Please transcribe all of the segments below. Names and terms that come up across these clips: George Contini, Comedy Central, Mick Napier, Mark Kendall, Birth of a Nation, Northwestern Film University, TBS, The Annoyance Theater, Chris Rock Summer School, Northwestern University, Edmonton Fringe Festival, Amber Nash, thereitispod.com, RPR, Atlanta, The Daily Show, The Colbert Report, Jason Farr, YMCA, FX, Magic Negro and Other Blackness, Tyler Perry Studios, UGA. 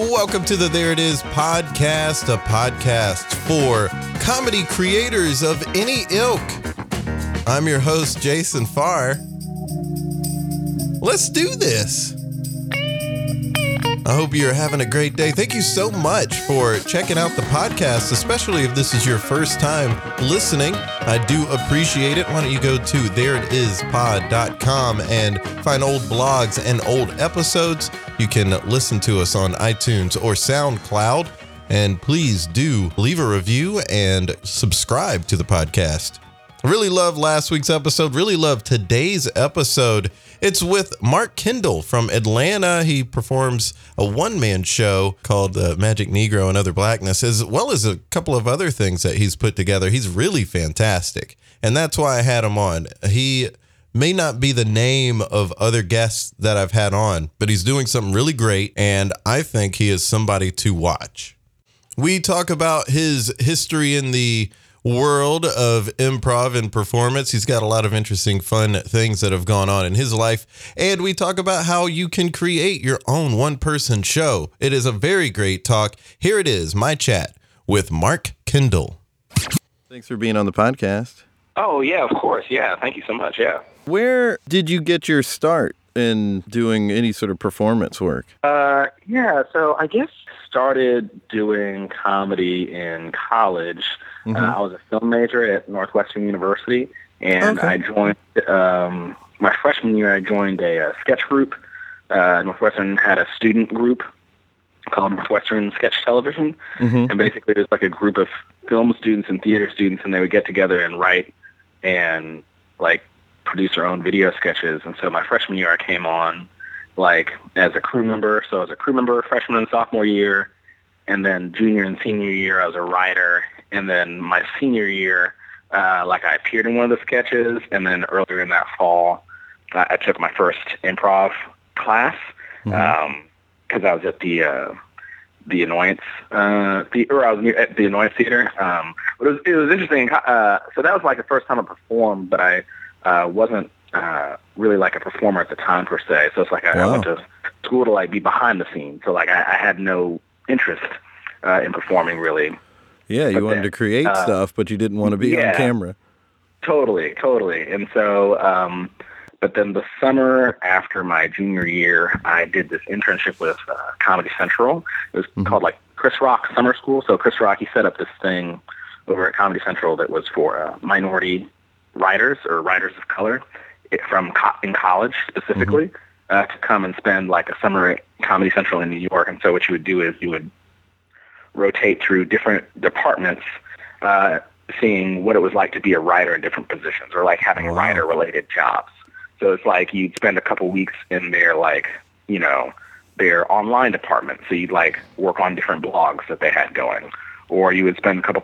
Welcome to the There It Is podcast, a podcast for comedy creators of any ilk. I'm your host, Jason Farr. Let's do this. I hope you're having a great day. Thank you so much for checking out the podcast, especially if this is your first time listening. I do appreciate it. Why don't you go to thereitispod.com and find old blogs and old episodes. You can listen to us on iTunes or SoundCloud. And please do leave a review and subscribe to the podcast. I really love last week's episode. Really love today's episode. It's with Mark Kendall from Atlanta. He performs a one-man show called Magic Negro and Other Blackness, as well as a couple of other things that he's put together. He's really fantastic, and that's why I had him on. He may not be the name of other guests that I've had on, but he's doing something really great, and I think he is somebody to watch. We talk about his history in the world of improv and performance. He's got a lot of interesting, fun things that have gone on in his life. And we talk about how you can create your own one-person show. It is a very great talk. Here it is, my chat with Mark Kendall. Thanks for being on the podcast. Oh, yeah, of course. Yeah, thank you so much. Yeah. Where did you get your start in doing any sort of performance work? So I guess started doing comedy in college. Mm-hmm. I was a film major at Northwestern University, and I joined, my freshman year, I joined a sketch group. Northwestern had a student group called Northwestern Sketch Television, mm-hmm. and basically it was like a group of film students and theater students, and they would get together and write and, like, produce their own video sketches. And so my freshman year, I came on, like, as a crew member. So I was a crew member freshman and sophomore year, and then junior and senior year, I was a writer. And then my senior year, I appeared in one of the sketches, and then earlier in that fall, I took my first improv class, because I was at I was at the Annoyance Theater. But it was interesting. So that was like the first time I performed, but I wasn't really like a performer at the time per se. So it's like I went to school to like be behind the scenes. So like I had no interest in performing really. Yeah, wanted to create stuff, but you didn't want to be on camera. Totally. And so, but then the summer after my junior year, I did this internship with Comedy Central. It was called like Chris Rock Summer School. So Chris Rock, he set up this thing over at Comedy Central that was for minority writers or writers of color in college specifically to come and spend like a summer at Comedy Central in New York. And so what you would do is you would rotate through different departments, seeing what it was like to be a writer in different positions or like having writer-related jobs. So it's like you'd spend a couple weeks in their their online department. So you'd like work on different blogs that they had going, or you would spend a couple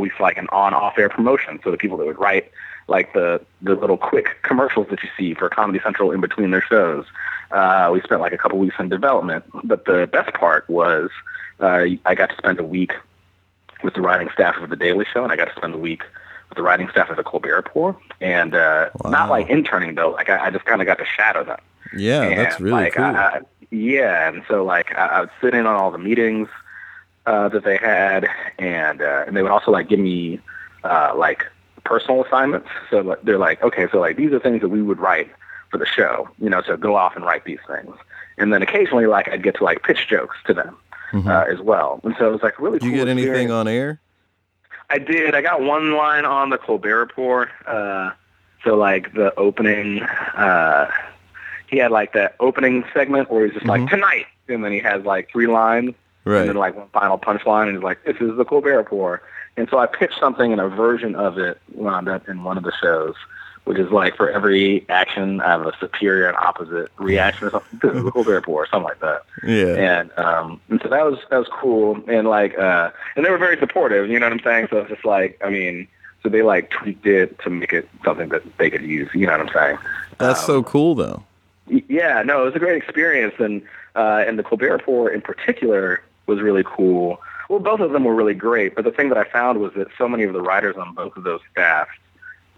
weeks like an on-off-air promotion. So the people that would write like the little quick commercials that you see for Comedy Central in between their shows. We spent like a couple weeks in development, but the best part was I got to spend a week with the writing staff of The Daily Show, and I got to spend a week with the writing staff of The Colbert Report. And not like interning, though. Like, I just kind of got to shadow them. Yeah, and that's really cool. And so, like, I would sit in on all the meetings that they had, and they would also, like, give me, like, personal assignments. So like, they're like, okay, so, like, these are things that we would write for the show, so go off and write these things. And then occasionally, like, I'd get to, like, pitch jokes to them. As well. And so it was like really cool. Did you get anything on air? I did. I got one line on the Colbert Report. So like the opening, he had like that opening segment where he's just like, tonight. And then he has like three lines. Right. And then like one final punchline. And he's like, this is the Colbert Report. And so I pitched something in a version of it wound up in one of the shows. which is like for every action, I have a superior and opposite reaction or something. This is the Colbert Report or something like that. Yeah. And so that was cool. And like, and they were very supportive, you know what I'm saying? So it's just like, I mean, so they like tweaked it to make it something that they could use, you know what I'm saying? That's so cool though. Yeah, no, it was a great experience. And the Colbert Report in particular was really cool. Well, both of them were really great, but the thing that I found was that so many of the writers on both of those staffs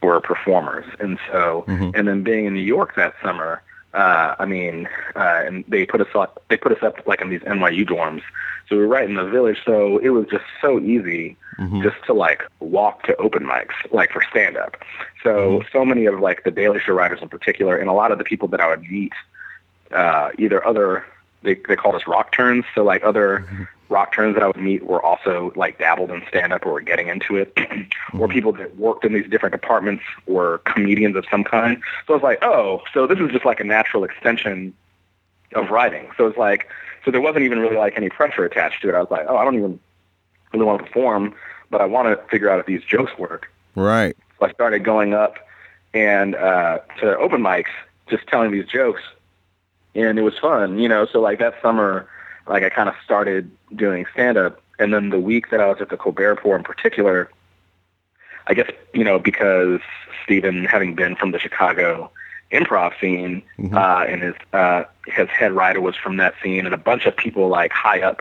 were performers. And so, and then being in New York that summer, and they put us up like in these NYU dorms. So we were right in the Village. So it was just so easy just to like walk to open mics, like for stand up. So many of like the Daily Show writers in particular, and a lot of the people that I would meet, either other, they called us rock turns. So like other rock turns that I would meet were also like dabbled in stand-up or were getting into it, or people that worked in these different departments were comedians of some kind. So I was like, oh, so this is just like a natural extension of writing. So it's like, so there wasn't even really like any pressure attached to it. I was like, oh, I don't even really want to perform, but I want to figure out if these jokes work. Right. So I started going up and to open mics, just telling these jokes, and it was fun, you know. So like that summer, like I kind of started doing stand-up, and then the week that I was at the Colbert Report in particular, I guess, you know, because Stephen, having been from the Chicago improv scene, and his head writer was from that scene, and a bunch of people like high up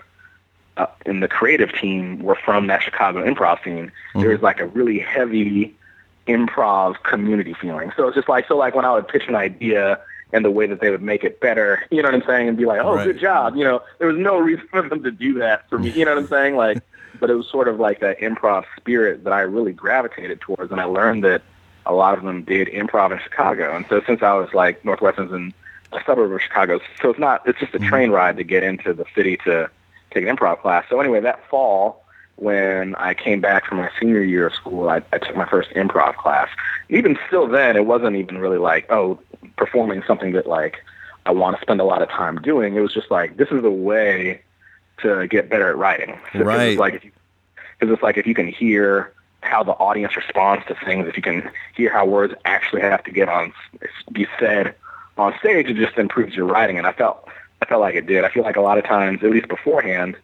in the creative team were from that Chicago improv scene. There was like a really heavy improv community feeling. So it's just like, so like when I would pitch an idea, and the way that they would make it better, you know what I'm saying, and be like, oh, good job, you know, there was no reason for them to do that for me, you know what I'm saying, like, but it was sort of like that improv spirit that I really gravitated towards, and I learned that a lot of them did improv in Chicago, and so since I was like, Northwestern's in a suburb of Chicago, so it's not, it's just a train ride to get into the city to take an improv class, so anyway, that fall, when I came back from my senior year of school, I took my first improv class. Even still then, it wasn't even really like, oh, performing something that like I want to spend a lot of time doing. It was just like, this is the way to get better at writing. So right. It's like if you can hear how the audience responds to things, if you can hear how words actually have to be said on stage, it just improves your writing. And I felt like it did. I feel like a lot of times, at least beforehand,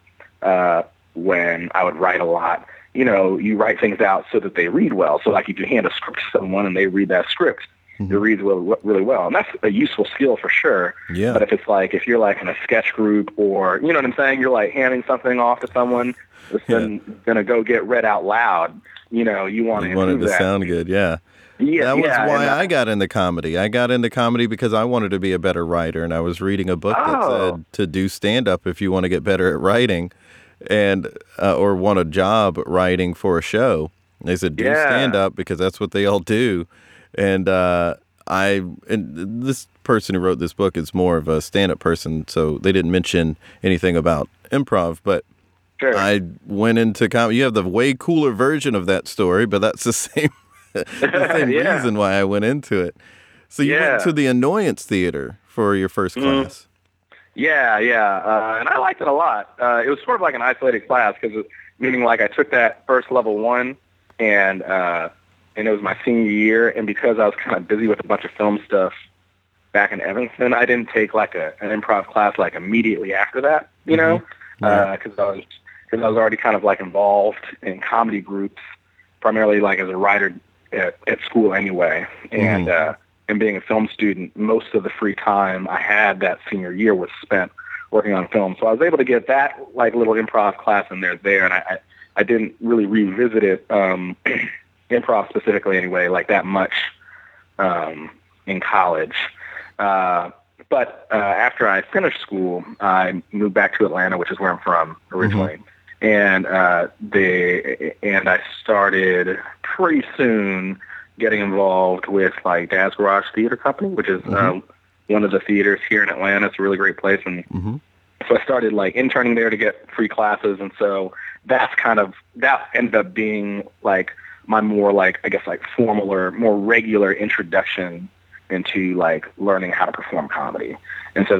when I would write a lot, you know, you write things out so that they read well. So like if you hand a script to someone and they read that script, it reads really well. And that's a useful skill for sure. Yeah. But if it's like, if you're like in a sketch group or, you know what I'm saying, you're like handing something off to someone that's going to go get read out loud, you know, you want to improve that. You want it to sound good, yeah. Yeah, that was why I got into comedy. I got into comedy because I wanted to be a better writer. And I was reading a book that said to do stand-up if you want to get better at writing. And or want a job writing for a show. They said do stand up because that's what they all do. And this person who wrote this book is more of a stand up person, so they didn't mention anything about improv. But I went into comedy. You have the way cooler version of that story, but that's the same reason why I went into it. So you went to the Annoyance Theater for your first class. Yeah. And I liked it a lot. It was sort of like an isolated class, because meaning like I took that first level one, and it was my senior year. And because I was kind of busy with a bunch of film stuff back in Evanston, I didn't take like an improv class like immediately after that, you know, because I was already kind of like involved in comedy groups, primarily like as a writer at school anyway. And being a film student, most of the free time I had that senior year was spent working on film. So I was able to get that like little improv class in there. And I didn't really revisit it, improv specifically anyway, like that much in college. But after I finished school, I moved back to Atlanta, which is where I'm from originally. And I started pretty soon getting involved with like Dad's Garage Theater Company, which is one of the theaters here in Atlanta. It's a really great place, and so I started like interning there to get free classes, and so that ended up being like my more like, I guess, like formal or more regular introduction into like learning how to perform comedy. And so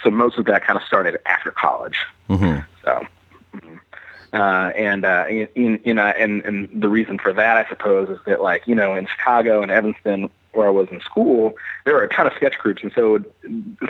so most of that kind of started after college. And the reason for that, I suppose, is that like, you know, in Chicago and Evanston, where I was in school, there were a ton of sketch groups. And so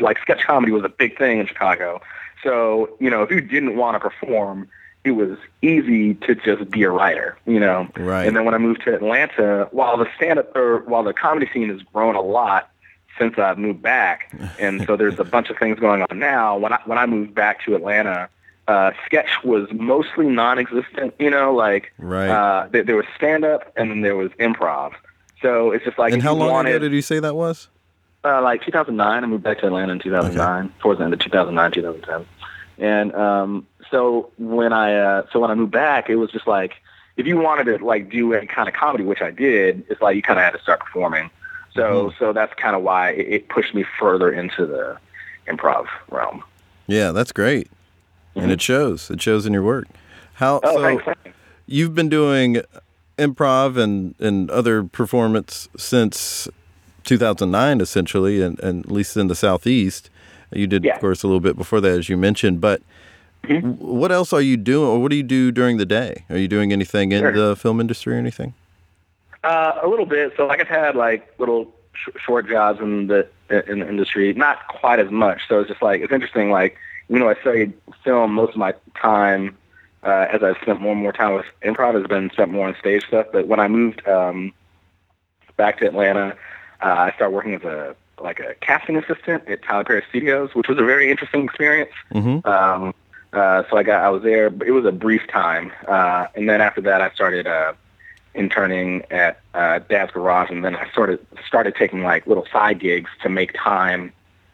like sketch comedy was a big thing in Chicago. So, you know, if you didn't want to perform, it was easy to just be a writer, you know? Right. And then when I moved to Atlanta, while the comedy scene has grown a lot since I've moved back, and so there's a bunch of things going on now, when I moved back to Atlanta, sketch was mostly non-existent, you know, like, right. There was stand-up and then there was improv. So it's just like... And how long ago did you say that was? Like 2009. I moved back to Atlanta in 2009, okay. Towards the end of 2009, 2010. And so when I moved back, it was just like, if you wanted to like do any kind of comedy, which I did, it's like you kind of had to start performing. So mm-hmm. So that's kind of why it pushed me further into the improv realm. Yeah, that's great. Mm-hmm. And it shows. It shows in your work. You've been doing improv and other performance since 2009, essentially, and at least in the Southeast. You did, yeah. Of course, a little bit before that, as you mentioned. But mm-hmm. What else are you doing, or what do you do during the day? Are you doing anything in the film industry or anything? A little bit. So, like, I've had like little short jobs in the industry, not quite as much. So it's just like, it's interesting. Like, you know, I studied film. Most of my time, as I've spent more and more time with improv, has been spent more on stage stuff. But when I moved back to Atlanta, I started working as a casting assistant at Tyler Perry Studios, which was a very interesting experience. Mm-hmm. So I was there, but it was a brief time. And then after that, I started interning at Dad's Garage, and then I sort of started taking like little side gigs to make time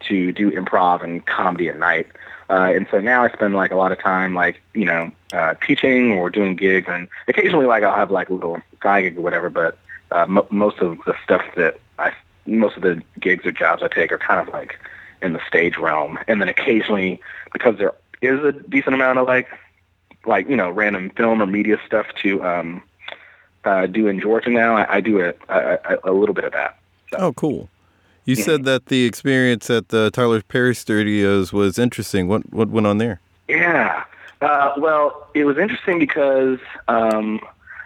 to do improv and comedy at night. And so now I spend like a lot of time, like, you know, teaching or doing gigs, and occasionally like I'll have like a little side gig or whatever. But most of the gigs or jobs I take are kind of like in the stage realm. And then occasionally, because there is a decent amount of like, you know, random film or media stuff to do in Georgia now, I do a little bit of that. So. Oh, cool. You said that the experience at the Tyler Perry Studios was interesting. What went on there? Yeah. Well, it was interesting because I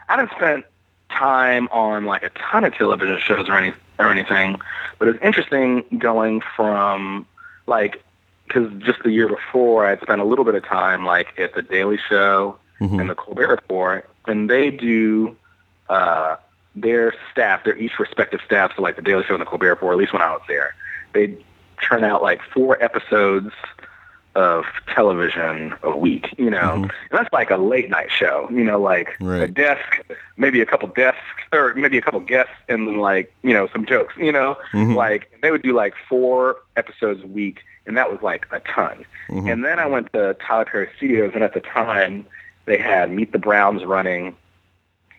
didn't spend time on like a ton of television shows or anything, but it's interesting going from like, because just the year before I'd spent a little bit of time like at The Daily Show, mm-hmm. and The Colbert Report, and they do their staff, their each respective staff, so like The Daily Show and The Colbert Report, at least when I was there, they turn out like 4 episodes of television a week, you know, mm-hmm. and that's like a late night show, you know, like right. a desk, maybe a couple desks, or maybe a couple guests, and then like, you know, some jokes, you know, mm-hmm. like they would do like 4 episodes a week, and that was like a ton. Mm-hmm. And then I went to Tyler Perry Studios, and at the time they had Meet the Browns running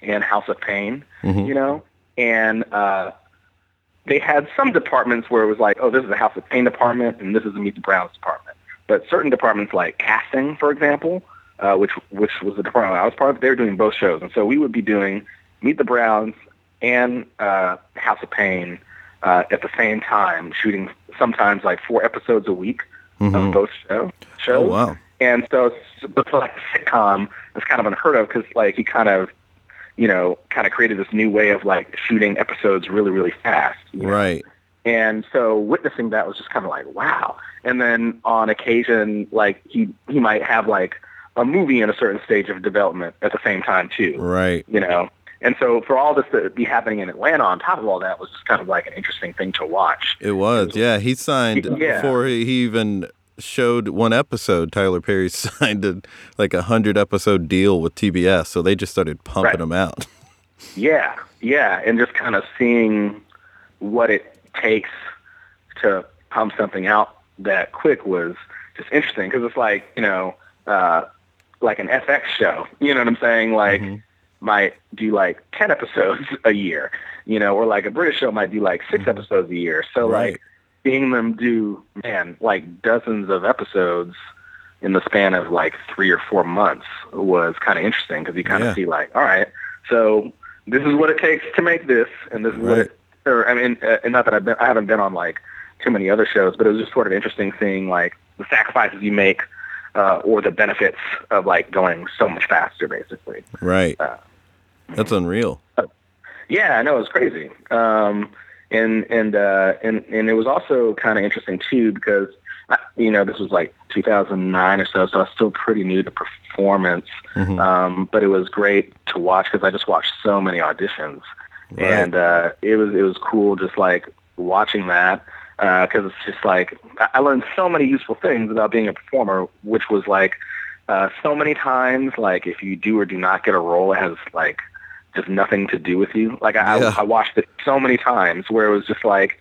and House of Payne, mm-hmm. you know, and they had some departments where it was like, oh, this is the House of Payne department, and this is the Meet the Browns department. But certain departments like casting, for example, which was the department I was part of, they were doing both shows. And so we would be doing Meet the Browns and House of Payne at the same time, shooting sometimes like 4 episodes a week, mm-hmm. of both shows. Oh, wow. And so it's like a sitcom. It's kind of unheard of because like he kind of, you know, created this new way of like shooting episodes really, really fast. You know? Right. And so witnessing that was just kind of like, wow. And then on occasion, like he might have like a movie in a certain stage of development at the same time too. Right. You know? And so for all this to be happening in Atlanta on top of all that was just kind of like an interesting thing to watch. It was. Yeah. He signed before he even showed one episode, Tyler Perry signed like 100 episode deal with TBS. So they just started pumping right. him out. Yeah. Yeah. And just kind of seeing what it takes to pump something out that quick was just interesting because it's like, you know, like an FX show, you know what I'm saying? Like mm-hmm. might do like 10 episodes a year, you know, or like a British show might do like 6 mm-hmm. episodes a year. So right. like seeing them do, man, like dozens of episodes in the span of like 3 or 4 months was kind of interesting because you kind of see like, all right, so this is what it takes to make this, and this is right. what it, or I mean, and not that I haven't been on like too many other shows, but it was just sort of interesting seeing like the sacrifices you make or the benefits of like going so much faster, basically. Right. That's unreal. Yeah, I know. It was crazy. And it was also kind of interesting too, because this was like 2009 or so, so I was still pretty new to performance. Mm-hmm. But it was great to watch because I just watched so many auditions, right. And it was cool just like watching that because it's just like I learned so many useful things about being a performer, which was like so many times like if you do or do not get a role, it has like just nothing to do with you. Like I watched it so many times where it was just like.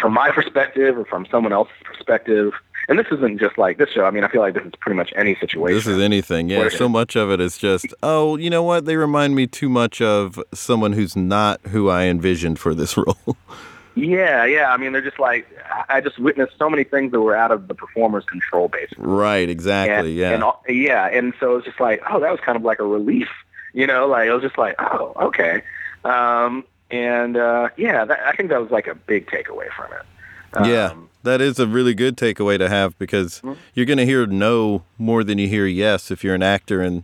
From my perspective or from someone else's perspective, and this isn't just like this show. I mean, I feel like this is pretty much any situation. This is anything, yeah. So much of it is just, oh, you know what? They remind me too much of someone who's not who I envisioned for this role. Yeah. I mean, they're just like, I just witnessed so many things that were out of the performer's control, basically. Right, exactly, And so it's just like, oh, that was kind of like a relief, Like, it was just like, oh, okay. I think that was like a big takeaway from it. That is a really good takeaway to have because mm-hmm. you're going to hear no more than you hear yes if you're an actor and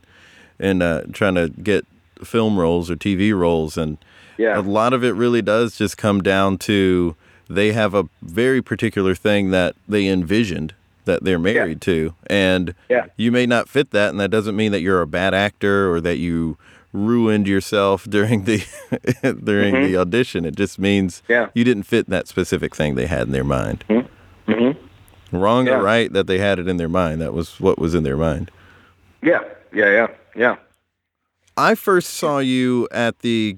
trying to get film roles or TV roles. And a lot of it really does just come down to they have a very particular thing that they envisioned that they're married to. And you may not fit that, and that doesn't mean that you're a bad actor or that you ruined yourself during the the audition. It just means you didn't fit that specific thing they had in their mind. Mm-hmm. Mm-hmm. Wrong or right that they had it in their mind. That was what was in their mind. Yeah. I first saw you at the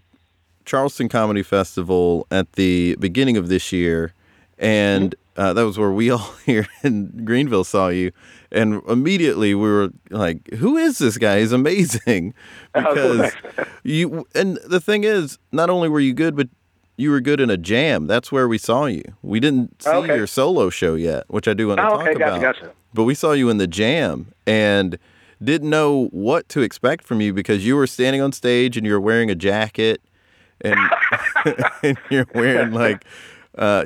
Charleston Comedy Festival at the beginning of this year, and that was where we all here in Greenville saw you. And immediately we were like, who is this guy? He's amazing. Because and the thing is, not only were you good, but you were good in a jam. That's where we saw you. We didn't see your solo show yet, which I do want to talk about. Gotcha. But we saw you in the jam and didn't know what to expect from you because you were standing on stage and you were wearing a jacket and, and you're wearing like...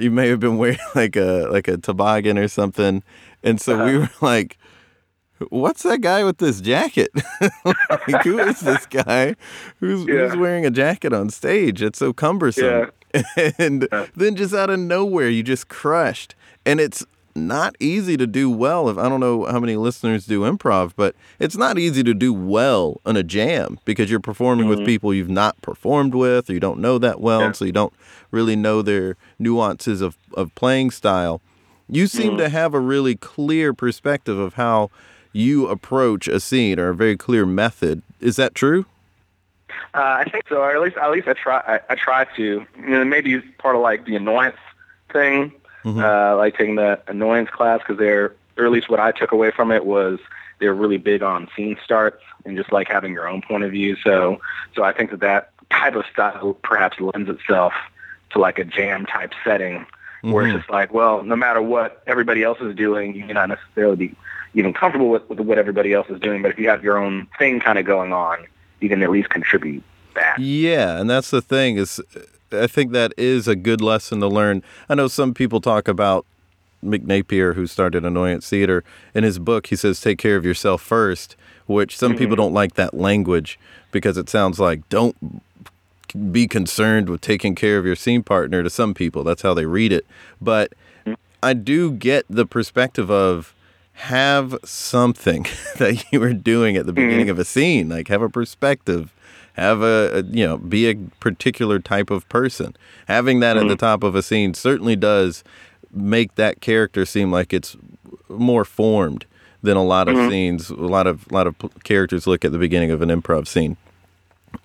you may have been wearing like a toboggan or something, and so we were like, "What's that guy with this jacket? Like, who is this guy who's wearing a jacket on stage? It's so cumbersome." Yeah. And then just out of nowhere, you just crushed. And it's not easy to do well. I don't know how many listeners do improv, but it's not easy to do well on a jam because you're performing with people you've not performed with or you don't know that well, so you don't really know their nuances of playing style. You seem to have a really clear perspective of how you approach a scene or a very clear method. Is that true? I think so. Or at least I try. I try to. Maybe part of like the annoyance thing. Mm-hmm. Like taking the annoyance class, because they're, or at least what I took away from it was they're really big on scene starts and just like having your own point of view. So I think that type of style perhaps lends itself to like a jam type setting where it's just like, well, no matter what everybody else is doing, you may not necessarily be even comfortable with what everybody else is doing. But if you have your own thing kind of going on, you can at least contribute that. Yeah. And that's the thing is... I think that is a good lesson to learn. I know some people talk about Mick Napier, who started Annoyance Theater. In his book, he says, take care of yourself first, which some people don't like that language because it sounds like don't be concerned with taking care of your scene partner to some people. That's how they read it. But I do get the perspective of have something that you were doing at the beginning of a scene, like have a perspective. Have a be a particular type of person. Having that at the top of a scene certainly does make that character seem like it's more formed than a lot of scenes. A lot of characters look at the beginning of an improv scene.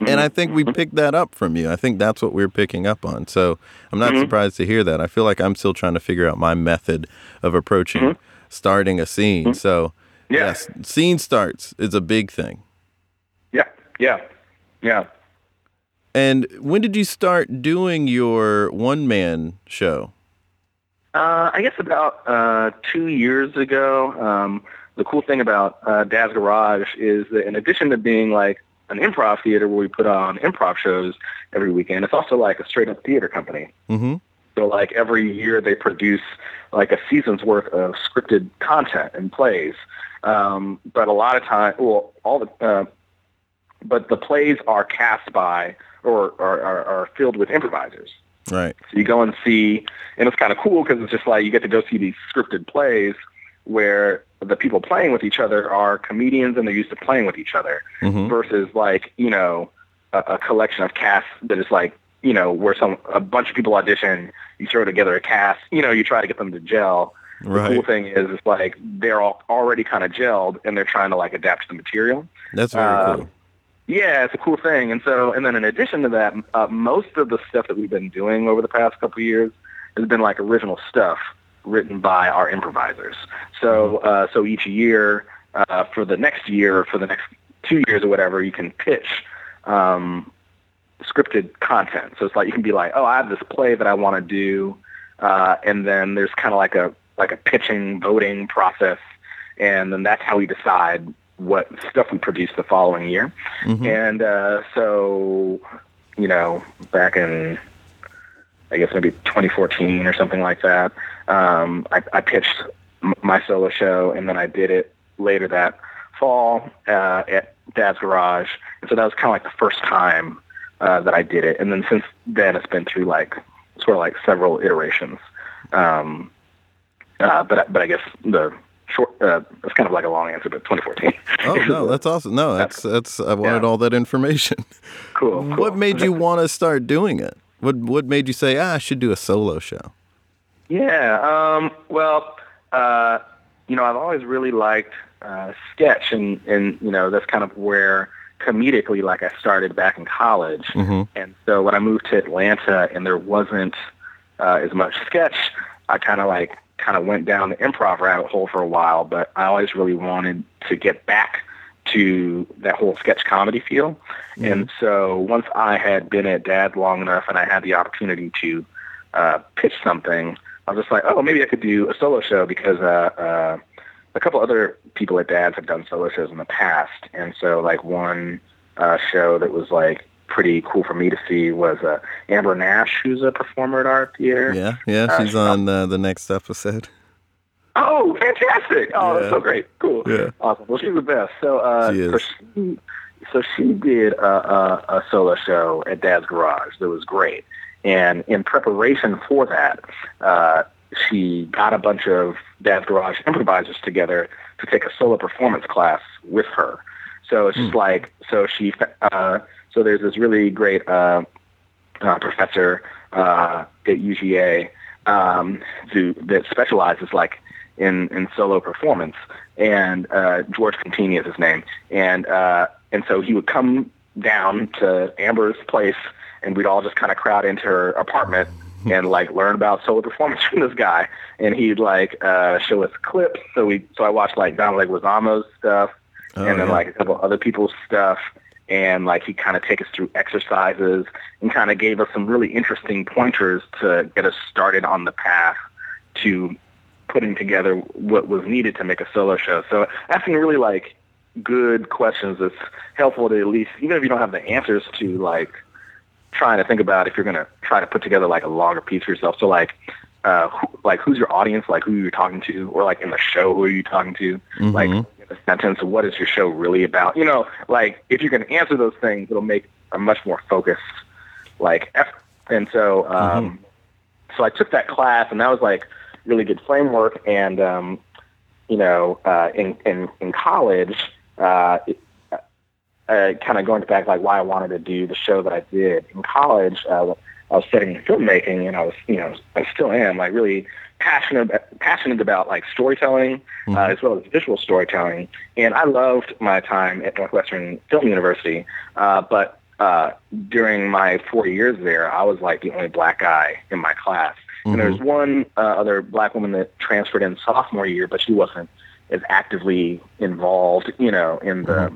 And I think we picked that up from you. I think that's what we're picking up on. So I'm not surprised to hear that. I feel like I'm still trying to figure out my method of approaching starting a scene. So yes, scene starts is a big thing. Yeah. And when did you start doing your one-man show? I guess about 2 years ago. The cool thing about Dad's Garage is that in addition to being like an improv theater where we put on improv shows every weekend, it's also like a straight-up theater company. Mm-hmm. So like every year they produce like a season's worth of scripted content and plays. But a lot of time, well, but the plays are cast by or are filled with improvisers. Right. So you go and see, and it's kind of cool because it's just like you get to go see these scripted plays where the people playing with each other are comedians and they're used to playing with each other mm-hmm. versus like, you know, a collection of casts that is like, you know, where a bunch of people audition, you throw together a cast, you know, you try to get them to gel. Right. The cool thing is it's like they're all already kind of gelled and they're trying to like adapt to the material. That's very cool. Yeah, it's a cool thing. And so, and then in addition to that, most of the stuff that we've been doing over the past couple of years has been like original stuff written by our improvisers. So, so each year, for the next year, for the next 2 years or whatever, you can pitch, scripted content. So it's like, you can be like, oh, I have this play that I want to do. And then there's kind of like a pitching voting process. And then that's how we decide what stuff we produce the following year. Mm-hmm. And so, you know, back in, I guess maybe 2014 or something like that, I pitched my solo show, and then I did it later that fall at Dad's Garage. And so that was kind of like the first time that I did it. And then since then, it's been through like sort of like several iterations. But I guess the short, that's kind of like a long answer, but 2014. Oh, no, that's awesome. No, that's I wanted all that information. Cool. What made you want to start doing it? What made you say, I should do a solo show? Yeah. You know, I've always really liked sketch and, you know, that's kind of where comedically, like I started back in college. Mm-hmm. And so when I moved to Atlanta and there wasn't as much sketch, I kind of went down the improv rabbit hole for a while, but I always really wanted to get back to that whole sketch comedy feel. Mm-hmm. And so once I had been at Dad long enough and I had the opportunity to pitch something, I was just like, oh, maybe I could do a solo show because a couple other people at Dad's have done solo shows in the past. And so like one show that was like pretty cool for me to see was Amber Nash, who's a performer at RPR. Yeah, she's on the next episode. Oh, fantastic. Oh, that's so great. Cool. Yeah. Awesome. Well, she's the best. So she did a solo show at Dad's Garage that was great. And in preparation for that, she got a bunch of Dad's Garage improvisers together to take a solo performance class with her. So it's just like, so there's this really great professor at UGA that specializes like in solo performance, and George Contini is his name, and so he would come down to Amber's place, and we'd all just kind of crowd into her apartment and like learn about solo performance from this guy, and he'd like show us clips. So I watched like Don Leguizamo's stuff, like a couple other people's stuff. And like he kind of take us through exercises and kind of gave us some really interesting pointers to get us started on the path to putting together what was needed to make a solo show. So asking really like good questions that's helpful to at least, even if you don't have the answers to, like trying to think about if you're going to try to put together like a longer piece for yourself. So like, who's your audience? Like who you're talking to, or like in the show, who are you talking to? Mm-hmm. Like, sentence of what is your show really about? You know, like if you can answer those things, it'll make a much more focused like effort. And so, so I took that class, and that was like really good framework. And you know, in college, kind of going back like why I wanted to do the show that I did in college. I was studying filmmaking, and I was, you know, I still am like really passionate about like storytelling, as well as visual storytelling. And I loved my time at Northwestern Film University. But during my 4 years there, I was like the only black guy in my class. Mm-hmm. And there was one other black woman that transferred in sophomore year, but she wasn't as actively involved, you know, in the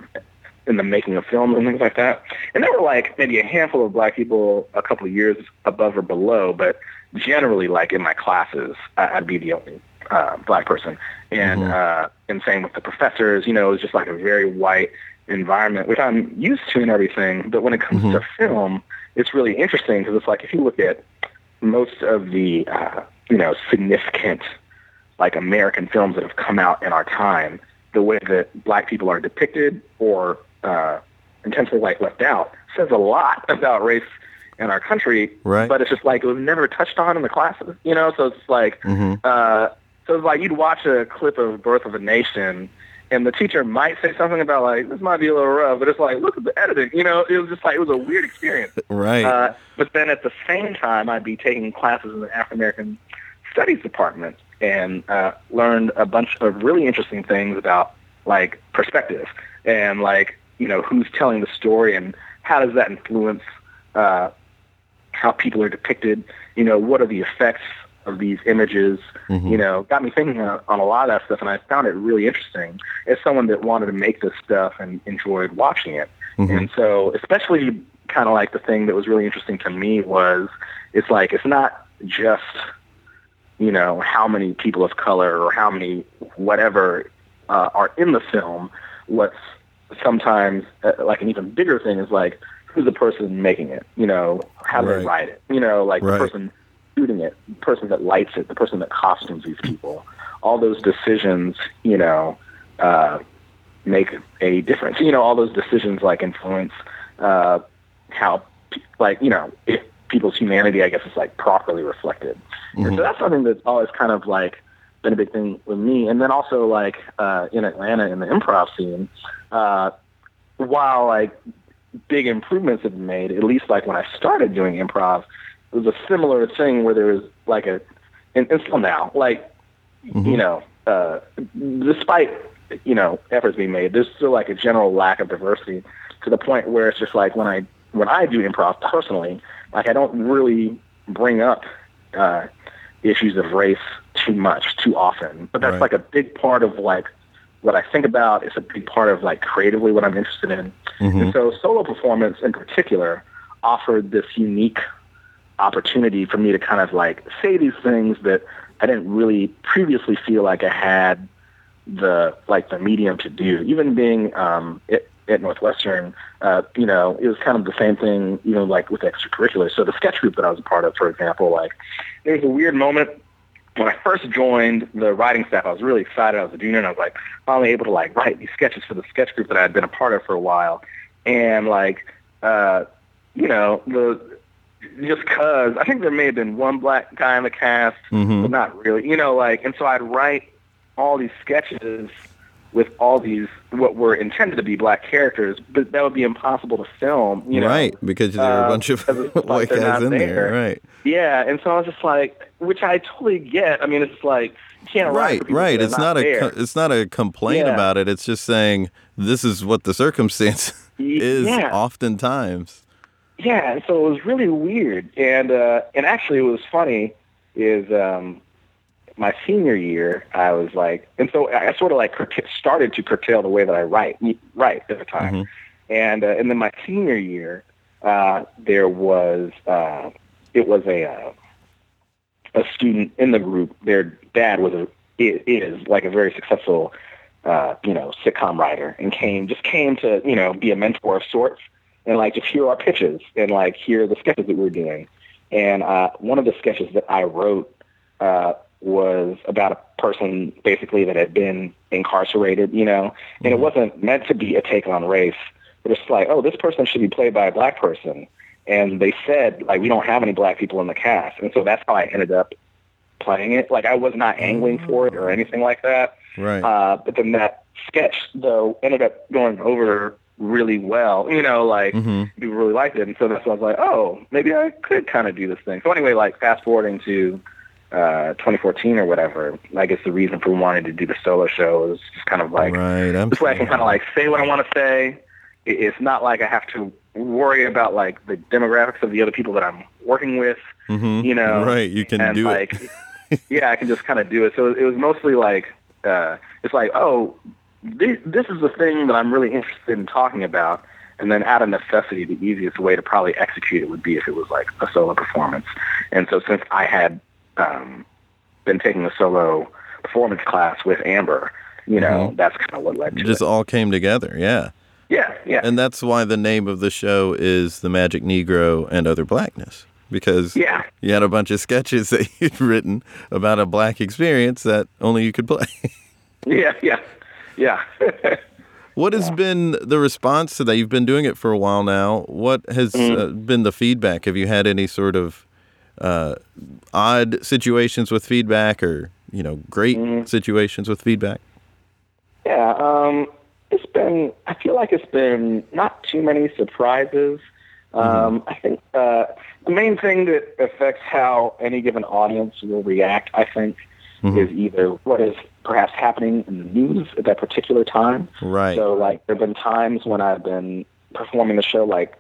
in the making of films and things like that. And there were like maybe a handful of black people a couple of years above or below, but generally like in my classes, I'd be the only black person. And and same with the professors, you know, it was just like a very white environment, which I'm used to and everything. But when it comes to film, it's really interesting because it's like if you look at most of the, you know, significant like American films that have come out in our time, the way that black people are depicted or intentionally like left out says a lot about race in our country, right. But it's just like it was never touched on in the classes, you know. So it's like, so it's like you'd watch a clip of Birth of a Nation, and the teacher might say something about like this might be a little rough, but it's like look at the editing, you know. It was just like it was a weird experience, right? But then at the same time, I'd be taking classes in the African American Studies department and learned a bunch of really interesting things about like perspective and like you know who's telling the story and how does that influence how people are depicted, you know, what are the effects of these images, you know, got me thinking on a lot of that stuff, and I found it really interesting as someone that wanted to make this stuff and enjoyed watching it. And so especially kind of like the thing that was really interesting to me was it's like it's not just, you know, how many people of color or how many whatever are in the film. What's sometimes like an even bigger thing is like who's the person making it, you know, how do they write it, you know, like the person shooting it, the person that lights it, the person that costumes these people, all those decisions, you know, make a difference, you know, all those decisions like influence how like, you know, if people's humanity, I guess, is like properly reflected. And so that's something that's always kind of like been a big thing with me. And then also like in Atlanta in the improv scene, while like big improvements have been made, at least like when I started doing improv, it was a similar thing where there was like a, and still now, like, you know, despite, you know, efforts being made, there's still like a general lack of diversity to the point where it's just like when I do improv personally, like I don't really bring up issues of race too much, too often. But that's like a big part of like what I think about. It's a big part of like creatively what I'm interested in. And so solo performance in particular offered this unique opportunity for me to kind of like say these things that I didn't really previously feel like I had the like the medium to do. Even being at Northwestern, you know, it was kind of the same thing, you know, like with extracurriculars. So the sketch group that I was a part of, for example, like there was a weird moment when I first joined the writing staff. I was really excited. I was a junior, and I was like finally able to like write these sketches for the sketch group that I had been a part of for a while. And like, you know, just cause I think there may have been one black guy in the cast, but not really, you know, like, and so I'd write all these sketches with all these what were intended to be black characters, but that would be impossible to film, you know, right? Because there are a bunch of white guys in there, right? Yeah, and so I was just like, which I totally get. I mean, it's like you can't write for people that are it's not a complaint about it. It's just saying this is what the circumstance is oftentimes. Yeah, and so it was really weird, and actually, what was funny is. My senior year, I was like, and so I sort of like started to curtail the way that I write at the time. And then my senior year, there was, it was a student in the group. Their dad was is like a very successful, you know, sitcom writer and came to, you know, be a mentor of sorts and like just hear our pitches and like hear the sketches that we were doing. And one of the sketches that I wrote, was about a person basically that had been incarcerated, you know, and it wasn't meant to be a take on race, but it's like, oh, this person should be played by a black person. And they said, like, we don't have any black people in the cast. And so that's how I ended up playing it. Like, I was not angling for it or anything like that. Right. But then that sketch, though, ended up going over really well, you know, like, people really liked it. And so that's why I was like, oh, maybe I could kind of do this thing. So anyway, like, fast forwarding to 2014 or whatever, I guess the reason for wanting to do the solo show is just kind of like this way I can kind of like say what I want to say. It's not like I have to worry about like the demographics of the other people that I'm working with, you know. Right, you can do like, it. Yeah, I can just kind of do it. So it was mostly like, it's like, oh, this is the thing that I'm really interested in talking about. And then out of necessity, the easiest way to probably execute it would be if it was like a solo performance. And so since I had been taking a solo performance class with Amber, you know, that's kind of what led to it. Just all came together, yeah. And that's why the name of the show is The Magic Negro and Other Blackness, because you had a bunch of sketches that you'd written about a black experience that only you could play. Yeah. What has been the response to that? You've been doing it for a while now. What has been the feedback? Have you had any sort of odd situations with feedback, or, you know, great situations with feedback? Yeah, it's been, I feel like it's been not too many surprises. I think the main thing that affects how any given audience will react, I think, is either what is perhaps happening in the news at that particular time. Right. So, like, there have been times when I've been performing the show, like,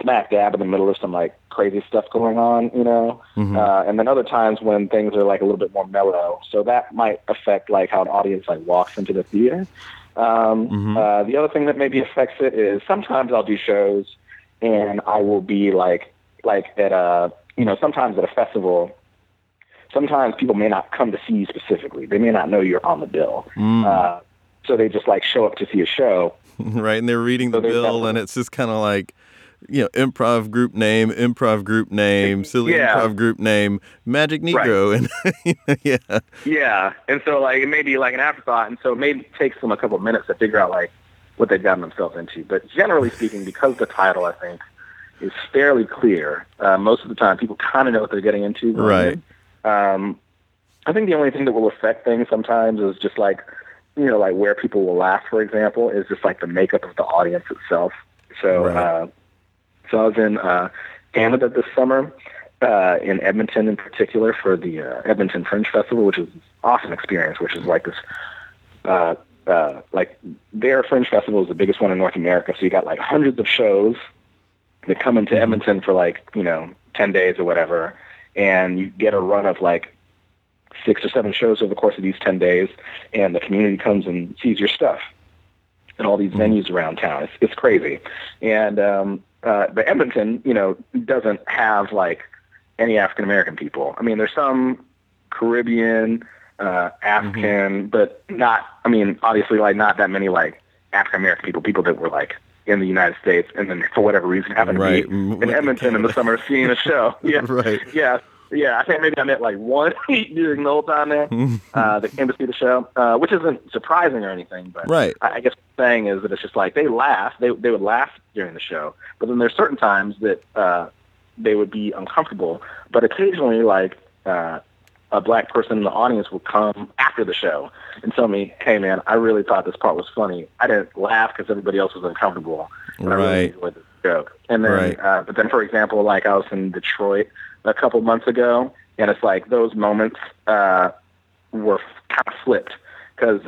smack dab in the middle of some, like, crazy stuff going on, you know? And then other times when things are, like, a little bit more mellow. So that might affect, like, how an audience, like, walks into the theater. The other thing that maybe affects it is sometimes I'll do shows and I will be, like at a, you know, sometimes at a festival, sometimes people may not come to see you specifically. They may not know you're on the bill. So they just, like, show up to see a show. Right, and they're reading the bill, and it's just kind of like, you know, improv group name, silly improv group name, Magic Negro. Right. And Yeah, and so, like, it may be, like, an afterthought, and so it may take them a couple of minutes to figure out, like, what they've gotten themselves into. But generally speaking, because the title, I think, is fairly clear, most of the time people kind of know what they're getting into. Right. I think the only thing that will affect things sometimes is just, like, you know, like, where people will laugh, for example, is just, like, the makeup of the audience itself. So, so I was in Canada this summer, in Edmonton in particular, for the Edmonton Fringe Festival, which is an awesome experience, which is, like, this... like, their Fringe Festival is the biggest one in North America, so you got, like, hundreds of shows that come into Edmonton for, like, you know, 10 days or whatever, and you get a run of, like, 6 or 7 shows over the course of these 10 days, and the community comes and sees your stuff and all these venues around town. It's crazy. And but Edmonton, you know, doesn't have, like, any African-American people. I mean, there's some Caribbean, African, but not, I mean, obviously, like, not that many, like, African-American people that were, like, in the United States and then for whatever reason happened to be in Edmonton in the summer seeing a show. Yeah, I think maybe I met, like, one during the whole time there that came to see the show, which isn't surprising or anything, but I guess the thing is that it's just, like, they laugh. They would laugh during the show, but then there's certain times that they would be uncomfortable, but occasionally, like, a black person in the audience will come after the show and tell me, hey, man, I really thought this part was funny. I didn't laugh because everybody else was uncomfortable. And I really enjoyed the joke. And then, but then, for example, like, I was in Detroit a couple months ago, and it's like those moments were kind of flipped because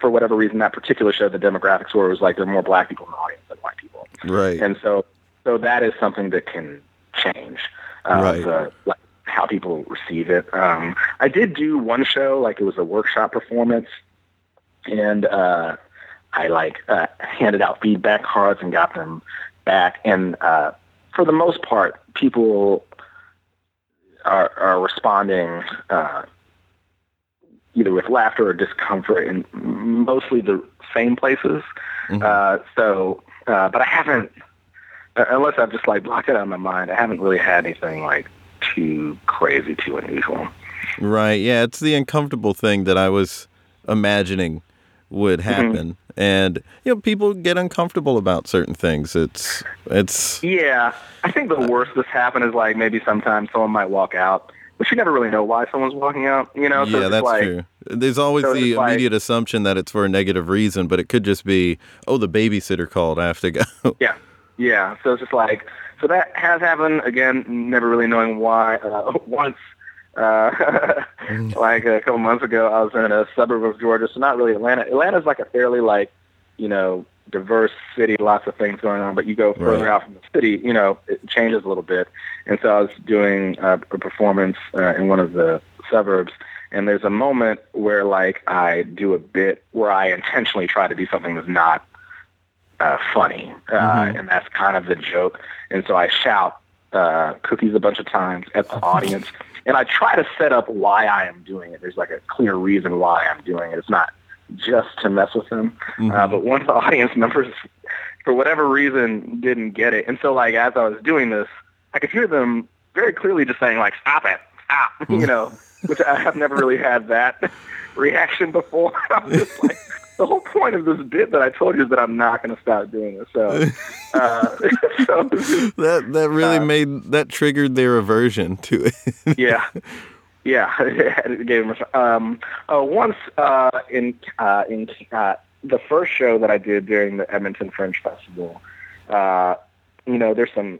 for whatever reason, that particular show, the demographics were, it was like there are more black people in the audience than white people. Right. And so that is something that can change. So, like, how people receive it. I did do one show, like, it was a workshop performance, and I, like, handed out feedback cards and got them back, and for the most part, people are responding either with laughter or discomfort in mostly the same places. So but I haven't, unless I've just, like, blocked it out of my mind, I haven't really had anything, like, too crazy, too unusual. Right, yeah, it's the uncomfortable thing that I was imagining would happen. And, you know, people get uncomfortable about certain things. It's yeah, I think the worst that's happened is, like, maybe sometimes someone might walk out, but you never really know why someone's walking out, you know? So yeah, that's, like, true. There's always the immediate assumption that it's for a negative reason, but it could just be, oh, the babysitter called, I have to go. Yeah, so it's just like... So that has happened, again, never really knowing why. Once, like a couple months ago, I was in a suburb of Georgia, so not really Atlanta. Atlanta's like a fairly, like, you know, diverse city, lots of things going on, but you go further out from the city, you know, it changes a little bit. And so I was doing a performance in one of the suburbs, and there's a moment where, like, I do a bit where I intentionally try to do something that's not funny, and that's kind of the joke. And so I shout cookies a bunch of times at the audience, and I try to set up why I am doing it. There's, like, a clear reason why I'm doing it. It's not just to mess with them. But one of the audience members, for whatever reason, didn't get it. And so, like, as I was doing this, I could hear them very clearly just saying, like, stop it, stop, you know, which I have never really had that reaction before. I'm just like... the whole point of this bit that I told you is that I'm not going to stop doing it. So that really triggered their aversion to it. Yeah. It gave them a, once in the first show that I did during the Edmonton Fringe Festival, there's some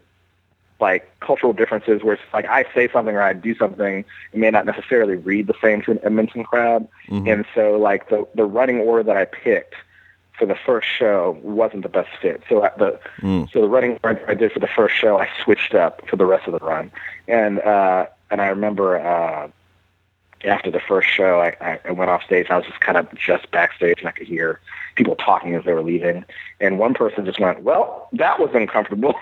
like cultural differences where it's like I say something or I do something, it may not necessarily read the same to an Edmonton crowd. Mm-hmm. And so like the running order that I picked for the first show wasn't the best fit. So the running order I did for the first show, I switched up for the rest of the run. And I remember after the first show, I went off stage. I was just backstage, and I could hear people talking as they were leaving. And one person just went, "Well, that was uncomfortable."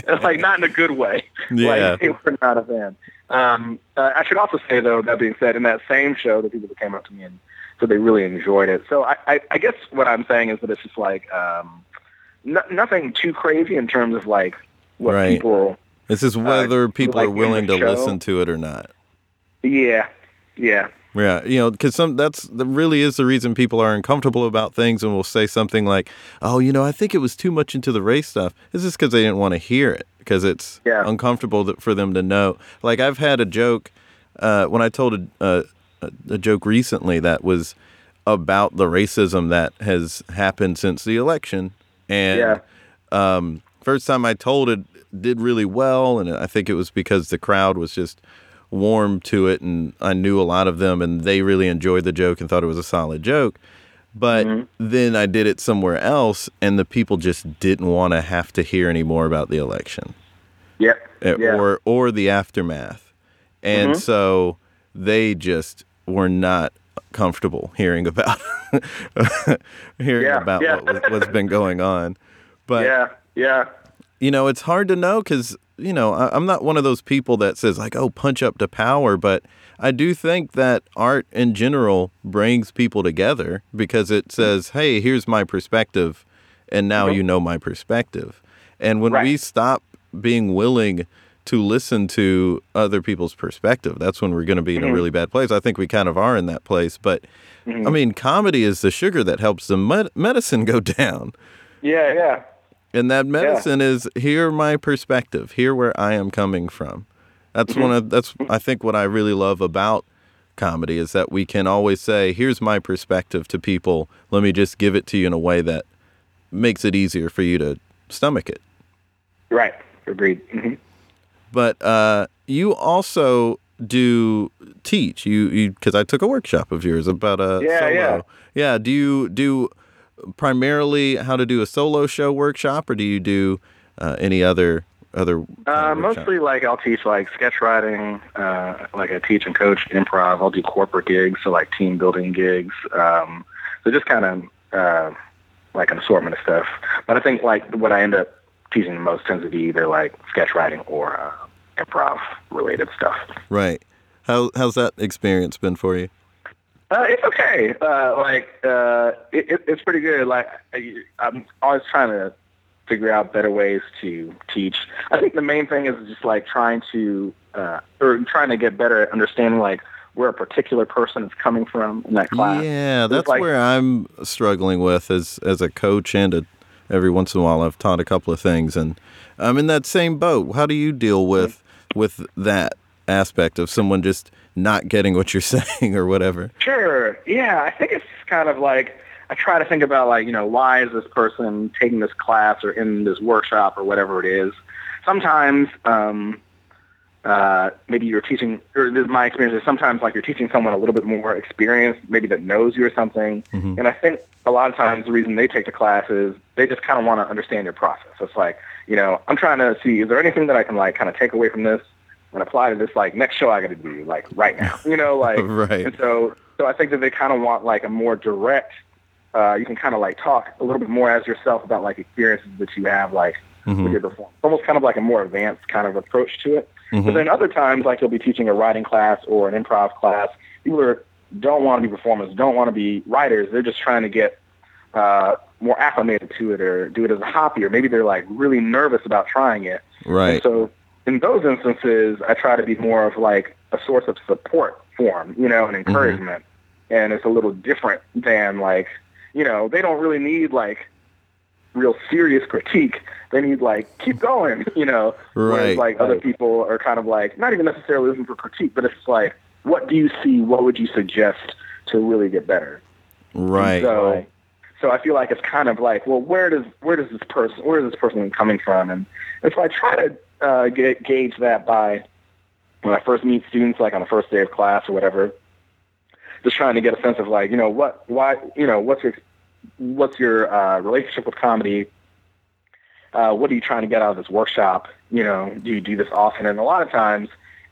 It's like not in a good way. Yeah. Like, they were not a fan. I should also say, though, that being said, in that same show, the people that came up to me and said they really enjoyed it. So I guess what I'm saying is that it's just like nothing too crazy in terms of like what people. This is whether people are willing to listen to it or not. Yeah. Because that really is the reason people are uncomfortable about things and will say something like, "Oh, I think it was too much into the race stuff." It's just because they didn't want to hear it, because it's uncomfortable for them to know. Like I've had a joke when I told a joke recently that was about the racism that has happened since the election, and first time I told it did really well, and I think it was because the crowd was just warm to it, and I knew a lot of them, and they really enjoyed the joke and thought it was a solid joke. But then I did it somewhere else, and the people just didn't want to have to hear any more about the election, or the aftermath, and so they just were not comfortable hearing about what's been going on. But it's hard to know because. I'm not one of those people that says like, "Oh, punch up to power," but I do think that art in general brings people together because it says, "Hey, here's my perspective, and now my perspective." And when we stop being willing to listen to other people's perspective, that's when we're going to be in a really bad place. I think we kind of are in that place, but comedy is the sugar that helps the medicine go down. Yeah, yeah. And that medicine is hear my perspective, hear where I am coming from. That's that's I think what I really love about comedy is that we can always say, "Here's my perspective" to people. Let me just give it to you in a way that makes it easier for you to stomach it. Right. Agreed. Mm-hmm. But you also do teach you because I took a workshop of yours about a solo. Yeah. Do you do? Primarily how to do a solo show workshop, or do you do any other mostly like I'll teach like sketch writing, like I teach and coach improv. I'll do corporate gigs, so like team building gigs, so just kind of like an assortment of stuff. But I think like what I end up teaching the most tends to be either like sketch writing or improv related stuff. Right. How's that experience been for you? It's okay. It's pretty good. Like, I'm always trying to figure out better ways to teach. I think the main thing is just like trying to get better at understanding like where a particular person is coming from in that class. Yeah, that's like, where I'm struggling with as a coach, and every once in a while I've taught a couple of things, and I'm in that same boat. How do you deal with that aspect of someone just not getting what you're saying or whatever? Sure. Yeah. I think it's kind of like, I try to think about like, why is this person taking this class or in this workshop or whatever it is? Sometimes, maybe you're teaching, or this is my experience, is sometimes like you're teaching someone a little bit more experienced, maybe that knows you or something. Mm-hmm. And I think a lot of times the reason they take the class is they just kind of want to understand your process. It's like, I'm trying to see, is there anything that I can like kind of take away from this and apply to this, like, next show I got to do, like, right now, Right. And so I think that they kind of want, like, a more direct, you can kind of, like, talk a little bit more as yourself about, like, experiences that you have, like, with your performance. Almost kind of like a more advanced kind of approach to it. Mm-hmm. But then other times, like, you'll be teaching a writing class or an improv class. People don't want to be performers, don't want to be writers. They're just trying to get more acclimated to it or do it as a hobby, or maybe they're, like, really nervous about trying it. Right. And so in those instances, I try to be more of like a source of support for them, and encouragement, and it's a little different than, like, you know, they don't really need, like, real serious critique. They need, like, keep going, you know. Right. Whereas, like, other people are kind of, like, not even necessarily looking for critique, but it's like, what do you see? What would you suggest to really get better? Right. So I feel like it's kind of like, well, where is this person coming from? And so I try to gauge that by when I first meet students, like on the first day of class or whatever, just trying to get a sense of, like, you know, what's your relationship with comedy? What are you trying to get out of this workshop? You know, do you do this often? And a lot of times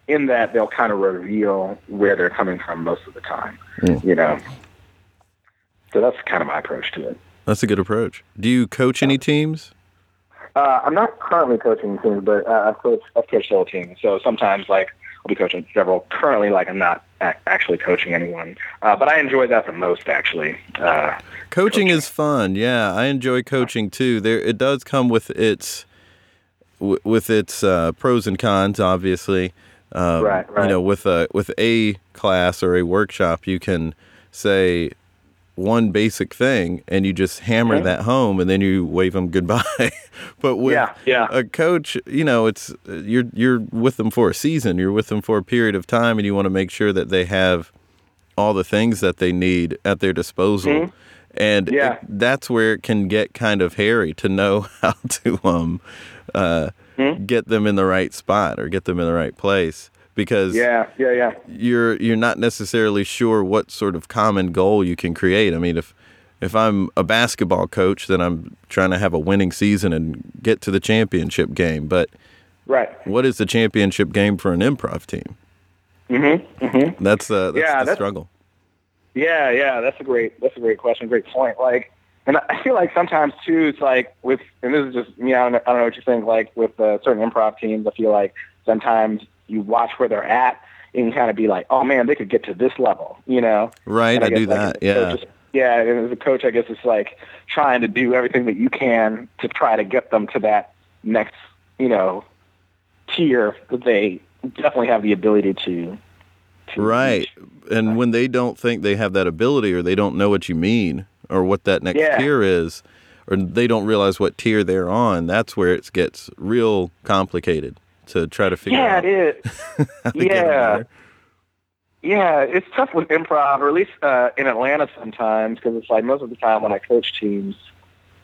in that, they'll kind of reveal where they're coming from most of the time, you know? So that's kind of my approach to it. That's a good approach. Do you coach any teams? I'm not currently coaching teams, but I've coached several teams. So sometimes, like, I'll be coaching several. Currently, like, I'm not actually coaching anyone. But I enjoy that the most, actually. Coaching is fun. Yeah, I enjoy coaching, too. It does come with its pros and cons, obviously. Right. You know, with a class or a workshop, you can say one basic thing and you just hammer that home and then you wave them goodbye. But with a coach, you know, it's you're with them for a season, you're with them for a period of time, and you want to make sure that they have all the things that they need at their disposal. Mm-hmm. And that's where it can get kind of hairy to know how to get them in the right spot or get them in the right place. Because you're not necessarily sure what sort of common goal you can create. I mean, if I'm a basketball coach, then I'm trying to have a winning season and get to the championship game. But what is the championship game for an improv team? Mm-hmm. Mm-hmm. That's the struggle. Yeah, that's a great question, great point. Like, and I feel like sometimes too, it's like with, and this is just me. I don't know what you think. Like with certain improv teams, I feel like sometimes you watch where they're at and you kind of be like, oh man, they could get to this level, you know? Right. I do that. And as a coach, I guess it's like trying to do everything that you can to try to get them to that next, you know, tier that they definitely have the ability to right. Reach. And when they don't think they have that ability, or they don't know what you mean or what that next tier is, or they don't realize what tier they're on, that's where it gets real complicated to try to figure out. Yeah, it is. Yeah, it's tough with improv, or at least in Atlanta sometimes, because it's like most of the time when I coach teams,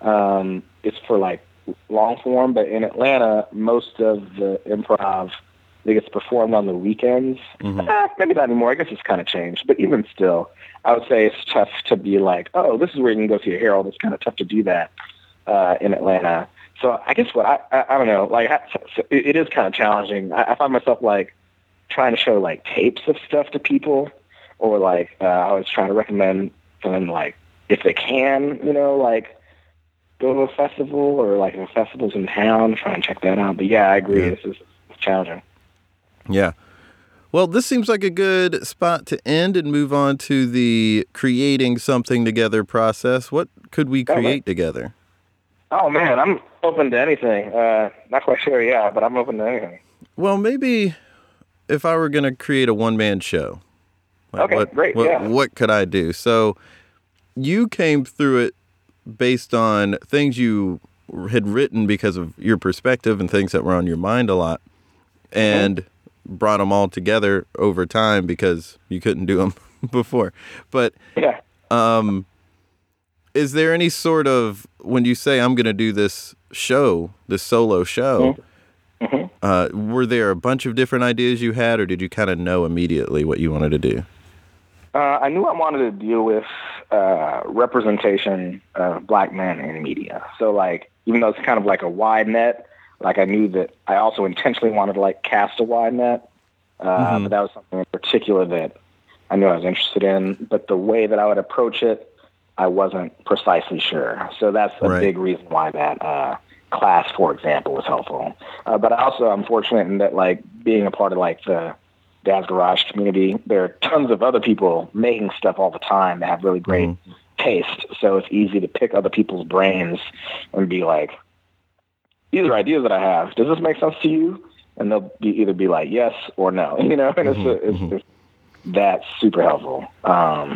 it's for like long form, but in Atlanta, most of the improv that gets performed on the weekends, maybe not anymore, I guess it's kind of changed, but even still, I would say it's tough to be like, oh, this is where you can go see a Herald. It's kind of tough to do that in Atlanta. So I guess what I don't know, like, it is kind of challenging. I find myself, like, trying to show, like, tapes of stuff to people, or, like, I was trying to recommend them, like, if they can, you know, like, go to a festival, or, like, if a festival's in town, try and check that out. But, yeah, I agree. This is challenging. Yeah. Well, this seems like a good spot to end and move on to the creating something together process. What could we create together? Oh, man, I'm open to anything. Not quite sure, but I'm open to anything. Well, maybe if I were going to create a one-man show, like what could I do? So you came through it based on things you had written because of your perspective and things that were on your mind a lot, and brought them all together over time because you couldn't do them before. But is there any sort of, when you say I'm going to do this show, this solo show, were there a bunch of different ideas you had, or did you kind of know immediately what you wanted to do? I knew I wanted to deal with representation of black men in media. So, like, even though it's kind of like a wide net, like, I knew that I also intentionally wanted to, like, cast a wide net. But that was something in particular that I knew I was interested in. But the way that I would approach it, I wasn't precisely sure. So that's a big reason why that class, for example, was helpful. But I also, I'm fortunate in that, like, being a part of, like, the Dad's Garage community, there are tons of other people making stuff all the time that have really great taste. So it's easy to pick other people's brains and be like, these are ideas that I have. Does this make sense to you? And they'll be, either be like, yes or no, you know? And it's that's super helpful.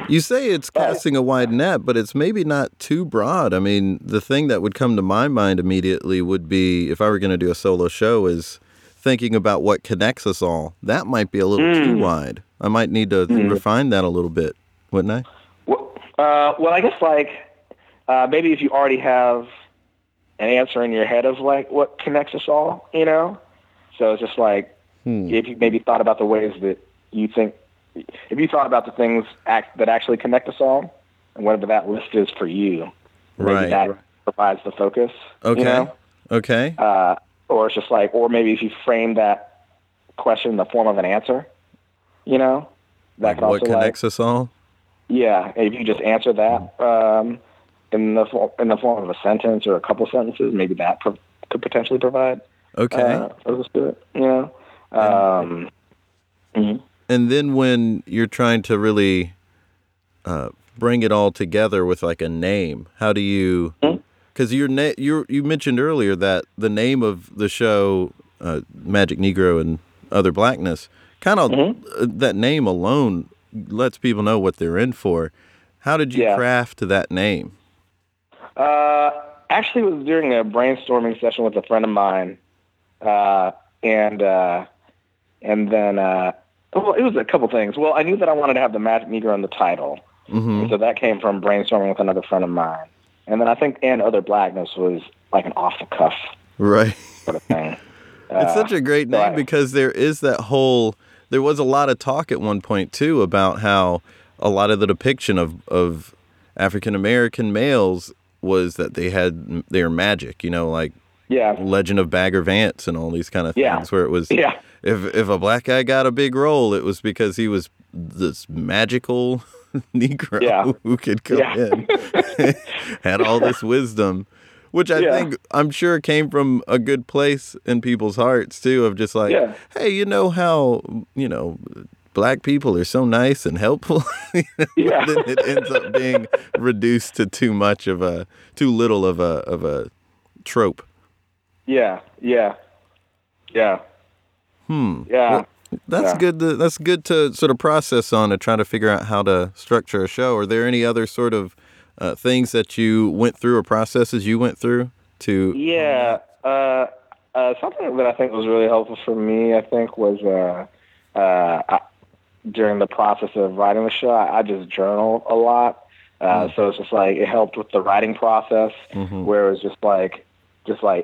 You say it's casting a wide net, but it's maybe not too broad. I mean, the thing that would come to my mind immediately would be, if I were going to do a solo show, is thinking about what connects us all. That might be a little too wide. I might need to refine that a little bit, wouldn't I? Well, I guess, like, maybe if you already have an answer in your head of, like, what connects us all, you know? So it's just like, if you maybe thought about the ways that you think, if you thought about the things that actually connect us all, and whatever that list is for you, maybe that provides the focus. Okay. You know? Okay. Or it's just like, or maybe if you frame that question in the form of an answer, you know? That like what connects us all? Yeah. If you just answer that in the form of a sentence or a couple sentences, maybe that could potentially provide. Okay. Focus to it, you know? And then when you're trying to really bring it all together with like a name, how do you? Because you mentioned earlier that the name of the show, Magic Negro and Other Blackness, kind of that name alone lets people know what they're in for. How did you craft that name? Actually, it was during a brainstorming session with a friend of mine, and then well, it was a couple things. Well, I knew that I wanted to have the Magic Negro in the title. And so that came from brainstorming with another friend of mine. And then I think And Other Blackness was like an off-the-cuff sort of thing. It's such a great name because there is that whole... There was a lot of talk at one point, too, about how a lot of the depiction of African-American males was that they had their magic, you know, like Legend of Bagger Vance and all these kind of things where it was... If a black guy got a big role, it was because he was this magical Negro who could come in, had all this wisdom, which I think I'm sure came from a good place in people's hearts too, of just like, hey, you know how, you know, black people are so nice and helpful. And then it ends up being reduced to too little of a trope. Yeah. Well, that's good. That's good to sort of process on and try to figure out how to structure a show. Are there any other sort of things that you went through or processes you went through to? Yeah. Something that I think was really helpful for me, I think, was during the process of writing the show, I just journaled a lot. So it's just like it helped with the writing process, where it was just like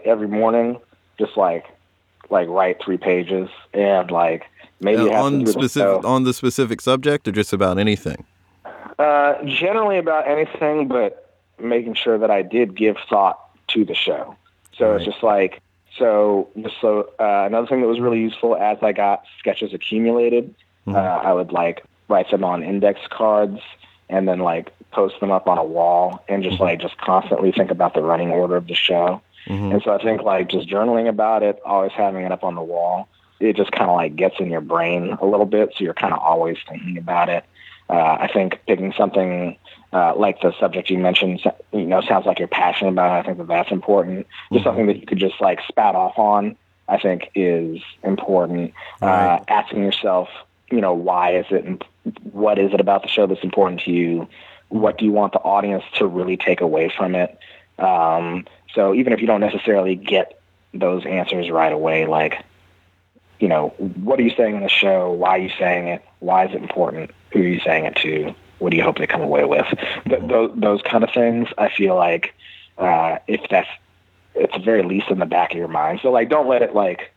every morning, just like write 3 pages and like maybe on the specific subject or just about anything? Generally about anything, but making sure that I did give thought to the show. So it's just like, another thing that was really useful as I got sketches accumulated, I would like write them on index cards and then like post them up on a wall and just constantly think about the running order of the show. And so I think like just journaling about it, always having it up on the wall, it just kind of like gets in your brain a little bit. So you're kind of always thinking about it. I think picking something like the subject you mentioned, you know, sounds like you're passionate about it. I think that that's important. Just something that you could just like spout off on, I think is important. Asking yourself, you know, why is it, what is it about the show that's important to you? What do you want the audience to really take away from it? So even if you don't necessarily get those answers right away, like, you know, what are you saying in the show? Why are you saying it? Why is it important? Who are you saying it to? What do you hope they come away with? Those kind of things, I feel like it's the very least in the back of your mind. So, like, don't let it, like,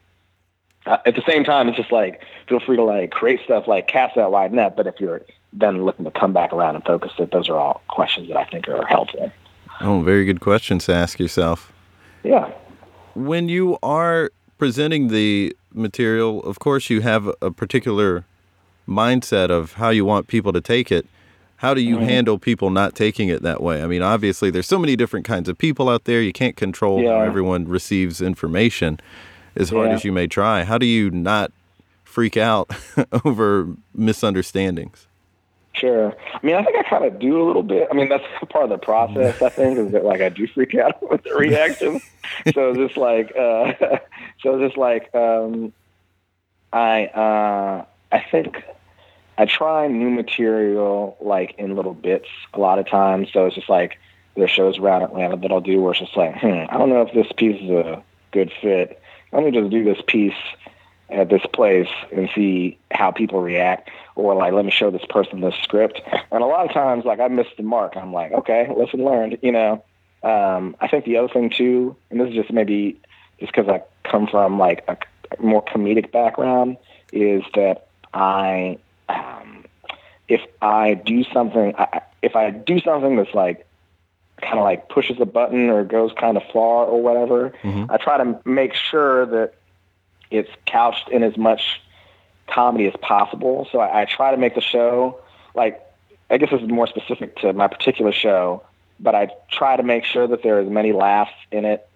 at the same time, it's just, like, feel free to, like, create stuff, like, cast that wide net. But if you're then looking to come back around and focus it, those are all questions that I think are helpful. Oh, very good questions to ask yourself. Yeah. When you are presenting the material, of course you have a particular mindset of how you want people to take it. How do you handle people not taking it that way? I mean, obviously there's so many different kinds of people out there. You can't control how everyone receives information as hard as you may try. How do you not freak out over misunderstandings? Sure. I mean, I think I kind of do a little bit. I mean, that's part of the process, I think, is that, like, I do freak out with the reaction. I think I try new material like in little bits a lot of times. So it's just like there are shows around Atlanta that I'll do where it's just like, I don't know if this piece is a good fit. Let me just do this piece at this place and see how people react, or like, let me show this person this script. And a lot of times, like, I missed the mark. I'm like, okay, lesson learned, you know. I think the other thing too, and this is just maybe just because I come from like a more comedic background, is that if I do something that's like kind of like pushes a button or goes kind of far or whatever, I try to make sure that it's couched in as much comedy as possible. So I try to make the show, like, I guess this is more specific to my particular show, but I try to make sure that there are as many laughs in it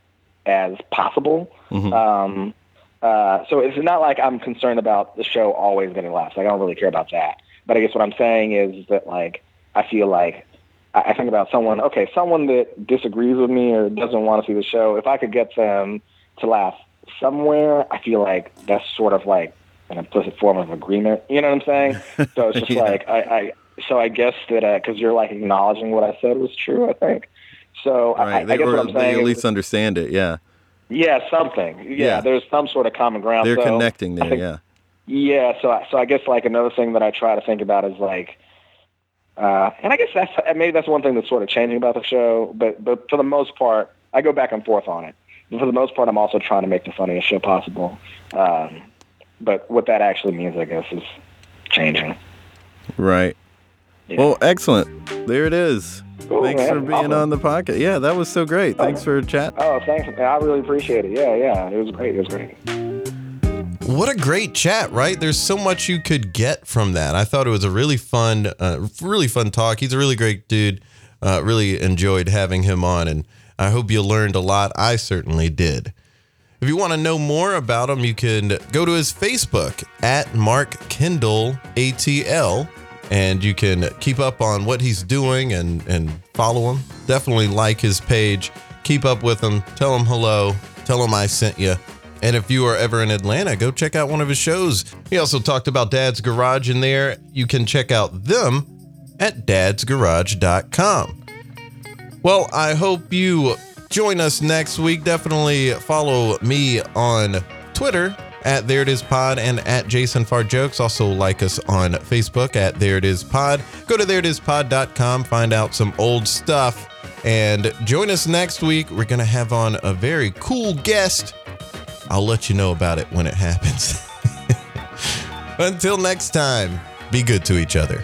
as possible. So it's not like I'm concerned about the show always getting laughs. Like, I don't really care about that. But I guess what I'm saying is that, like, I feel like I think about someone that disagrees with me or doesn't want to see the show, if I could get them to laugh somewhere, I feel like that's sort of like an implicit form of agreement. You know what I'm saying? So it's just like, so I guess that, because you're like acknowledging what I said was true, I think. So right. I guess what I'm saying, they at least understand it. Yeah. Something. Yeah. There's some sort of common ground. They're connecting there. Yeah. So I guess like another thing that I try to think about is like, and I guess maybe that's one thing that's sort of changing about the show, but for the most part, I go back and forth on it. For the most part, I'm also trying to make the funniest show possible. But what that actually means, I guess, is changing. Right. Yeah. Well, excellent. There it is. Cool, thanks man. For being awesome. On the podcast. Yeah, that was so great. Oh. Thanks for chatting. Oh, thanks. I really appreciate it. Yeah. It was great. What a great chat, right? There's so much you could get from that. I thought it was a really fun talk. He's a really great dude. Really enjoyed having him on, and I hope you learned a lot. I certainly did. If you want to know more about him, you can go to his Facebook at Mark Kendall ATL, and you can keep up on what he's doing and follow him. Definitely like his page. Keep up with him. Tell him hello. Tell him I sent you. And if you are ever in Atlanta, go check out one of his shows. He also talked about Dad's Garage in there. You can check out them at dadsgarage.com. Well, I hope you join us next week. Definitely follow me on Twitter at thereitispod and at jasonfarjokes. Also like us on Facebook at thereitispod. Go to thereitispod.com, find out some old stuff, and join us next week. We're going to have on a very cool guest. I'll let you know about it when it happens. Until next time, be good to each other.